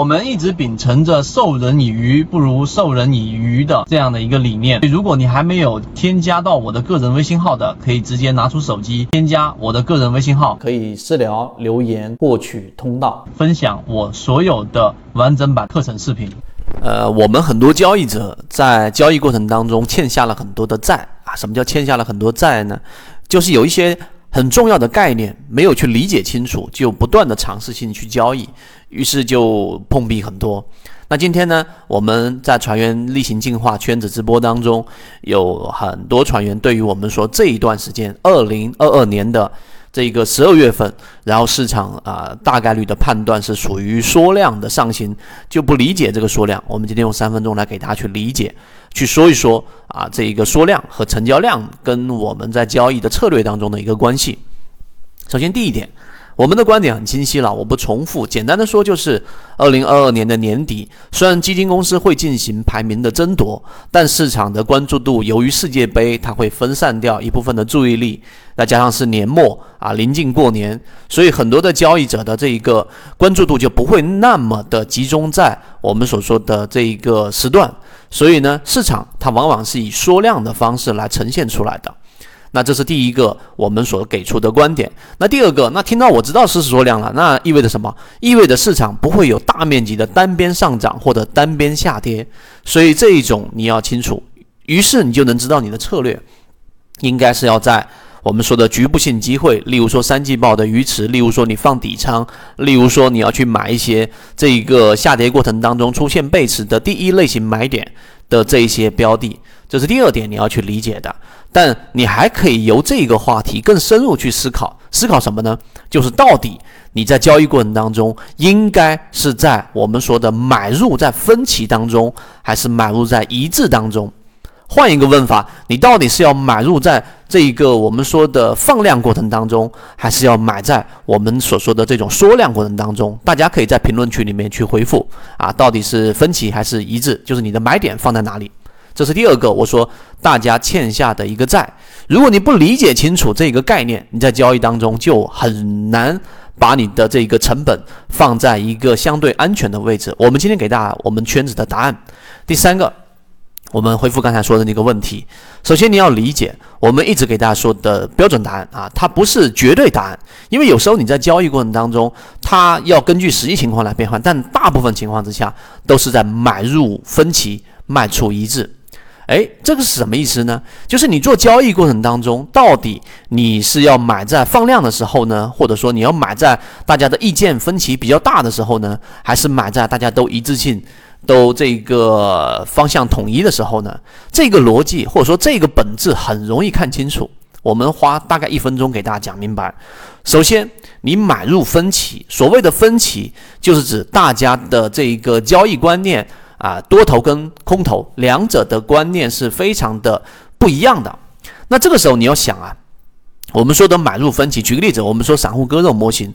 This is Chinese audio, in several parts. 我们一直秉承着授人以鱼不如授人以渔的这样的一个理念。如果你还没有添加到我的个人微信号的，可以直接拿出手机添加我的个人微信号，可以私聊留言获取通道，分享我所有的完整版课程视频。我们很多交易者在交易过程当中欠下了很多的债啊。什么叫欠下了很多债呢？就是有一些很重要的概念没有去理解清楚，就不断的尝试性去交易，于是就碰壁很多。那今天呢，我们在船员例行进化圈子直播当中，有很多船员对于我们说这一段时间2022年的这个12月份，然后市场大概率的判断是属于缩量的上行，就不理解这个缩量。我们今天用3分钟来给大家去理解，去说一说这一个缩量和成交量跟我们在交易的策略当中的一个关系。首先第一点，我们的观点很清晰了，我不重复，简单的说就是2022年的年底，虽然基金公司会进行排名的争夺，但市场的关注度由于世界杯它会分散掉一部分的注意力，再加上是年末临近过年，所以很多的交易者的这一个关注度就不会那么的集中在我们所说的这一个时段，所以呢，市场它往往是以缩量的方式来呈现出来的。那这是第一个我们所给出的观点。那第二个，那听到我知道是缩量了，那意味着什么？意味着市场不会有大面积的单边上涨或者单边下跌，所以这一种你要清楚，于是你就能知道你的策略应该是要在我们说的局部性机会，例如说三季报的鱼池，例如说你放底仓，例如说你要去买一些这一个下跌过程当中出现背驰的第一类型买点的这一些标的，这是第二点你要去理解的。但你还可以由这个话题更深入去思考，思考什么呢？就是到底你在交易过程当中应该是在我们说的买入在分歧当中，还是买入在一致当中。换一个问法，你到底是要买入在这一个我们说的放量过程当中，还是要买在我们所说的这种缩量过程当中？大家可以在评论区里面去回复到底是分歧还是一致，就是你的买点放在哪里。这是第二个，我说大家欠下的一个债。如果你不理解清楚这个概念，你在交易当中就很难把你的这个成本放在一个相对安全的位置。我们今天给大家我们圈子的答案。第三个，我们回复刚才说的那个问题。首先你要理解我们一直给大家说的标准答案它不是绝对答案，因为有时候你在交易过程当中它要根据实际情况来变换，但大部分情况之下都是在买入分歧，卖出一致。这个是什么意思呢？就是你做交易过程当中，到底你是要买在放量的时候呢，或者说你要买在大家的意见分歧比较大的时候呢，还是买在大家都一致性都这个方向统一的时候呢？这个逻辑或者说这个本质很容易看清楚，我们花大概1分钟给大家讲明白。首先你买入分歧，所谓的分歧就是指大家的这个交易观念多头跟空头两者的观念是非常的不一样的。那这个时候你要想我们说的买入分歧，举个例子，我们说散户割肉模型，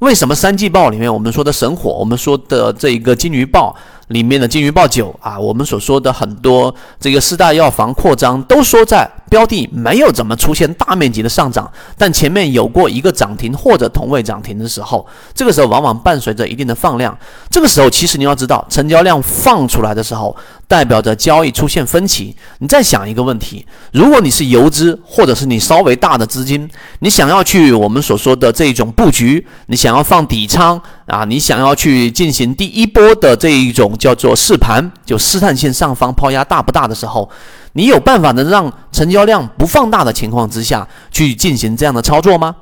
为什么三季报里面我们说的神火，我们说的这个金鱼报里面的金鱼报9我们所说的很多这个四大药房扩张，都说在标的没有怎么出现大面积的上涨，但前面有过一个涨停或者同位涨停的时候，这个时候往往伴随着一定的放量。这个时候其实你要知道，成交量放出来的时候代表着交易出现分歧。你再想一个问题，如果你是游资或者是你稍微大的资金，你想要去我们所说的这种布局，你想要放底仓你想要去进行第一波的这一种叫做试盘，就试探线上方抛压大不大的时候，你有办法能让成交量不放大的情况之下去进行这样的操作吗？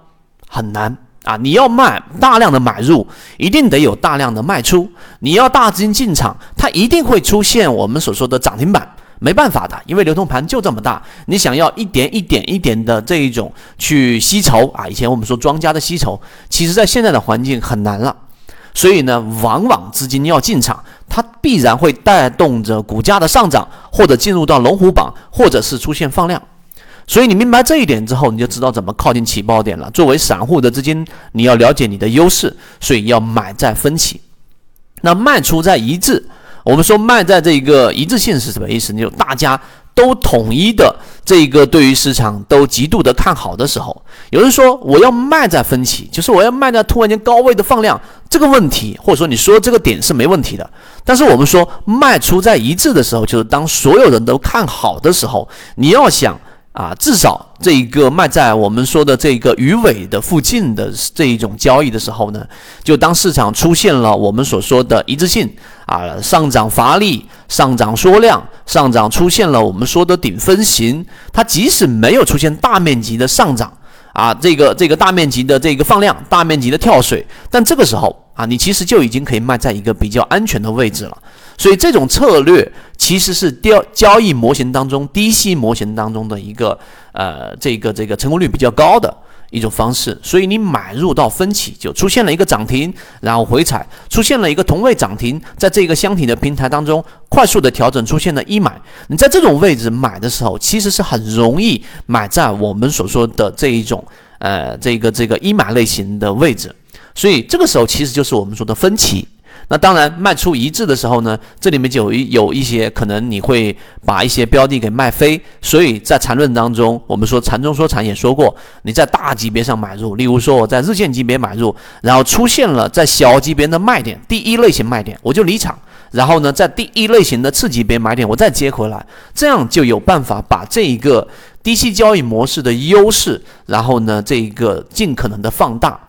很难你要卖大量的买入，一定得有大量的卖出，你要大资金进场，它一定会出现我们所说的涨停板，没办法的，因为流通盘就这么大，你想要一点的这一种去吸筹以前我们说庄家的吸筹，其实在现在的环境很难了。所以呢，往往资金要进场，它必然会带动着股价的上涨，或者进入到龙虎榜，或者是出现放量。所以你明白这一点之后，你就知道怎么靠近起爆点了。作为散户的资金，你要了解你的优势，所以要买在分歧，那卖出在一致。我们说卖在这一个一致性是什么意思？就大家都统一的这个对于市场都极度的看好的时候，有人说我要卖在分歧，就是我要卖在突然间高位的放量，这个问题或者说你说这个点是没问题的。但是我们说卖出在一致的时候，就是当所有人都看好的时候，你要想啊，至少这一个卖在我们说的这个鱼尾的附近的这一种交易的时候呢，就当市场出现了我们所说的一致性啊，上涨乏力、上涨缩量、上涨出现了我们说的顶分型，它即使没有出现大面积的上涨啊，这个大面积的这个放量、大面积的跳水，但这个时候啊，你其实就已经可以卖在一个比较安全的位置了。所以这种策略其实是交易模型当中、低吸模型当中的一个这个成功率比较高的一种方式。所以你买入到分歧，就出现了一个涨停，然后回踩，出现了一个同位涨停，在这个箱体的平台当中快速的调整，出现了一买。你在这种位置买的时候，其实是很容易买在我们所说的这一种这个一买类型的位置。所以这个时候其实就是我们说的分歧。那当然卖出一致的时候呢，这里面就有一些可能你会把一些标的给卖飞，所以在缠论当中，我们说缠中说禅也说过，你在大级别上买入，例如说我在日线级别买入，然后出现了在小级别的卖点，第一类型卖点我就离场，然后呢在第一类型的次级别买点我再接回来，这样就有办法把这一个低吸交易模式的优势，然后呢这一个尽可能的放大。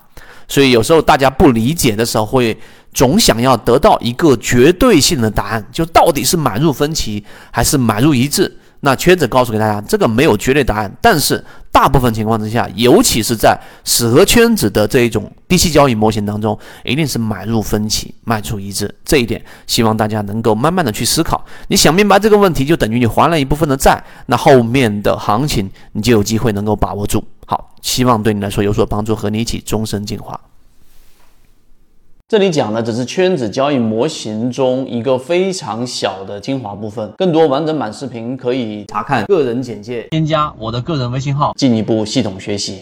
所以有时候大家不理解的时候，会总想要得到一个绝对性的答案，就到底是买入分歧还是买入一致。那圈子告诉给大家，这个没有绝对答案，但是大部分情况之下，尤其是在适合圈子的这一种低吸交易模型当中，一定是买入分歧，卖出一致。这一点希望大家能够慢慢的去思考。你想明白这个问题，就等于你还了一部分的债，那后面的行情你就有机会能够把握住。好，希望对你来说有所帮助，和你一起终身进化。这里讲的只是圈子交易模型中一个非常小的精华部分，更多完整版视频可以查看个人简介，添加我的个人微信号，进一步系统学习。